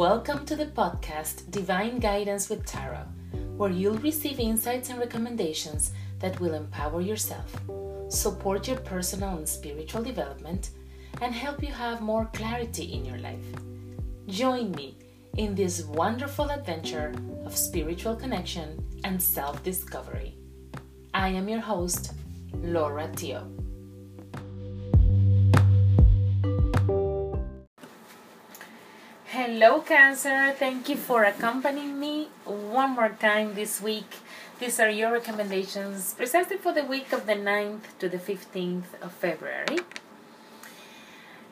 Welcome to the podcast Divine Guidance with Tarot, where you'll receive insights and recommendations that will empower yourself, support your personal and spiritual development, and help you have more clarity in your life. Join me in this wonderful adventure of spiritual connection and self-discovery. I am your host, Laura Tio. Hello Cancer, thank you for accompanying me one more time this week. These are your recommendations precisely for the week of the 9th to the 15th of February.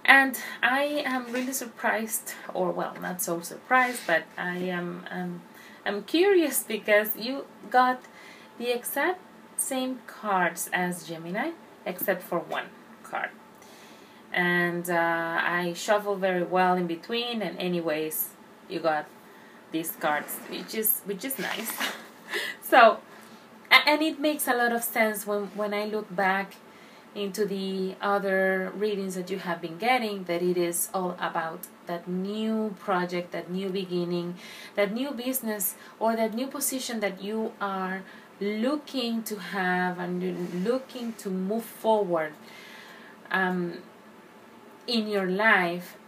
And I am really surprised, or well, not so surprised, but I am I'm curious because you got the exact same cards as Gemini, except for one card. And I shuffle very well in between, and anyways, you got these cards, which is nice. So, and it makes a lot of sense when I look back into the other readings that you have been getting, that it is all about that new project, that new beginning, that new business, or that new position that you are looking to have and you're looking to move forward. In your life,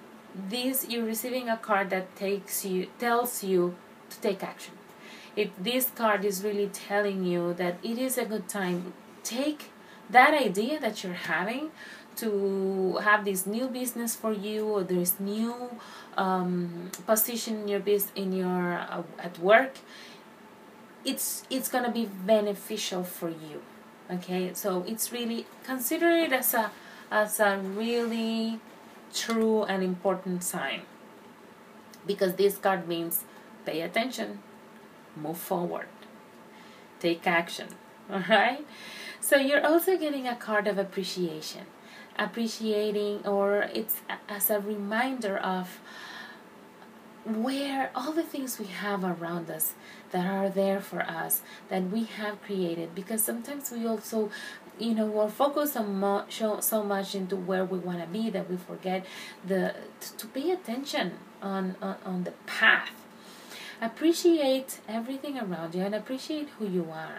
you're receiving a card that tells you to take action. If this card is really telling you that it is a good time, take that idea that you're having to have this new business for you, or this new position in your at work. It's gonna be beneficial for you. Okay, so it's really, consider it as a really true and important sign, because this card means pay attention, move forward, take action. All right, so you're also getting a card of appreciating, or it's as a reminder of where all the things we have around us that are there for us, that we have created, because sometimes we also, we're focused so much into where we want to be that we forget to pay attention on the path. Appreciate everything around you and appreciate who you are,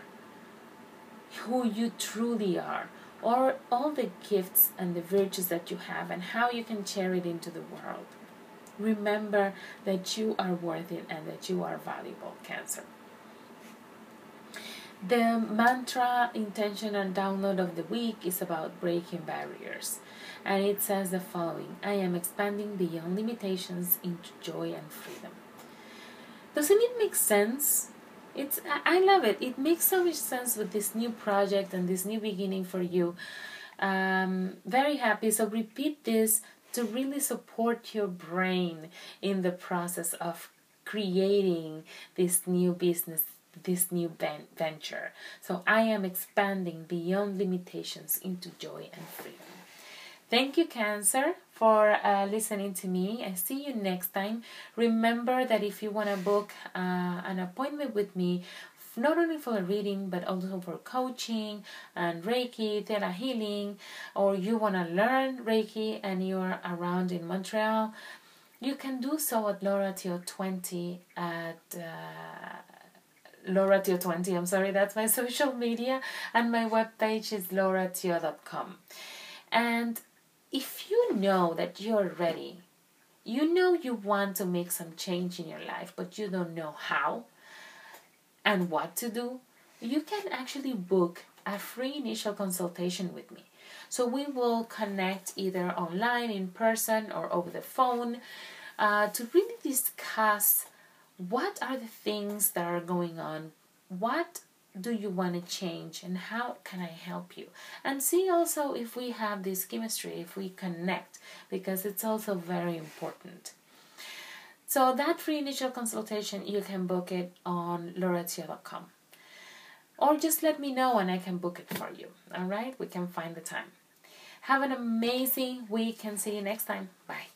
who you truly are, or all the gifts and the virtues that you have and how you can share it into the world. Remember that you are worth it and that you are valuable, Cancer. The mantra, intention, and download of the week is about breaking barriers. And it says the following: I am expanding beyond limitations into joy and freedom. Doesn't it make sense? I love it. It makes so much sense with this new project and this new beginning for you. Very happy. So repeat this to really support your brain in the process of creating this new business, this new venture. So I am expanding beyond limitations into joy and freedom. Thank you, Cancer, for listening to me. I see you next time. Remember that if you want to book an appointment with me, not only for a reading but also for coaching and Reiki, ThetaHealing, or you want to learn Reiki and you're around in Montreal, you can do so at LauraTio20 at LauraTio20, I'm sorry, that's my social media, and my webpage is lauratio.com. And if you know that you're ready, you know you want to make some change in your life, but you don't know how and what to do, you can actually book a free initial consultation with me. So we will connect either online, in person, or over the phone to really discuss what are the things that are going on, what do you want to change, and how can I help you? And see also if we have this chemistry, if we connect, because it's also very important. So that free initial consultation, you can book it on lauratio.com. Or just let me know and I can book it for you. All right? We can find the time. Have an amazing week and see you next time. Bye.